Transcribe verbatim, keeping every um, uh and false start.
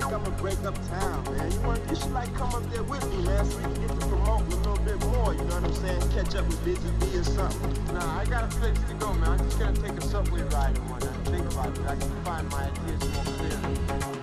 come and break up town, man. You want you should like come up there with me, man, so we can get to promote a little bit more, you know what I'm saying? Catch up with Busy B or something. Nah, I got a place to go, man. I just gotta take a subway ride and whatnot. Think about it. I can find my ideas more clearly.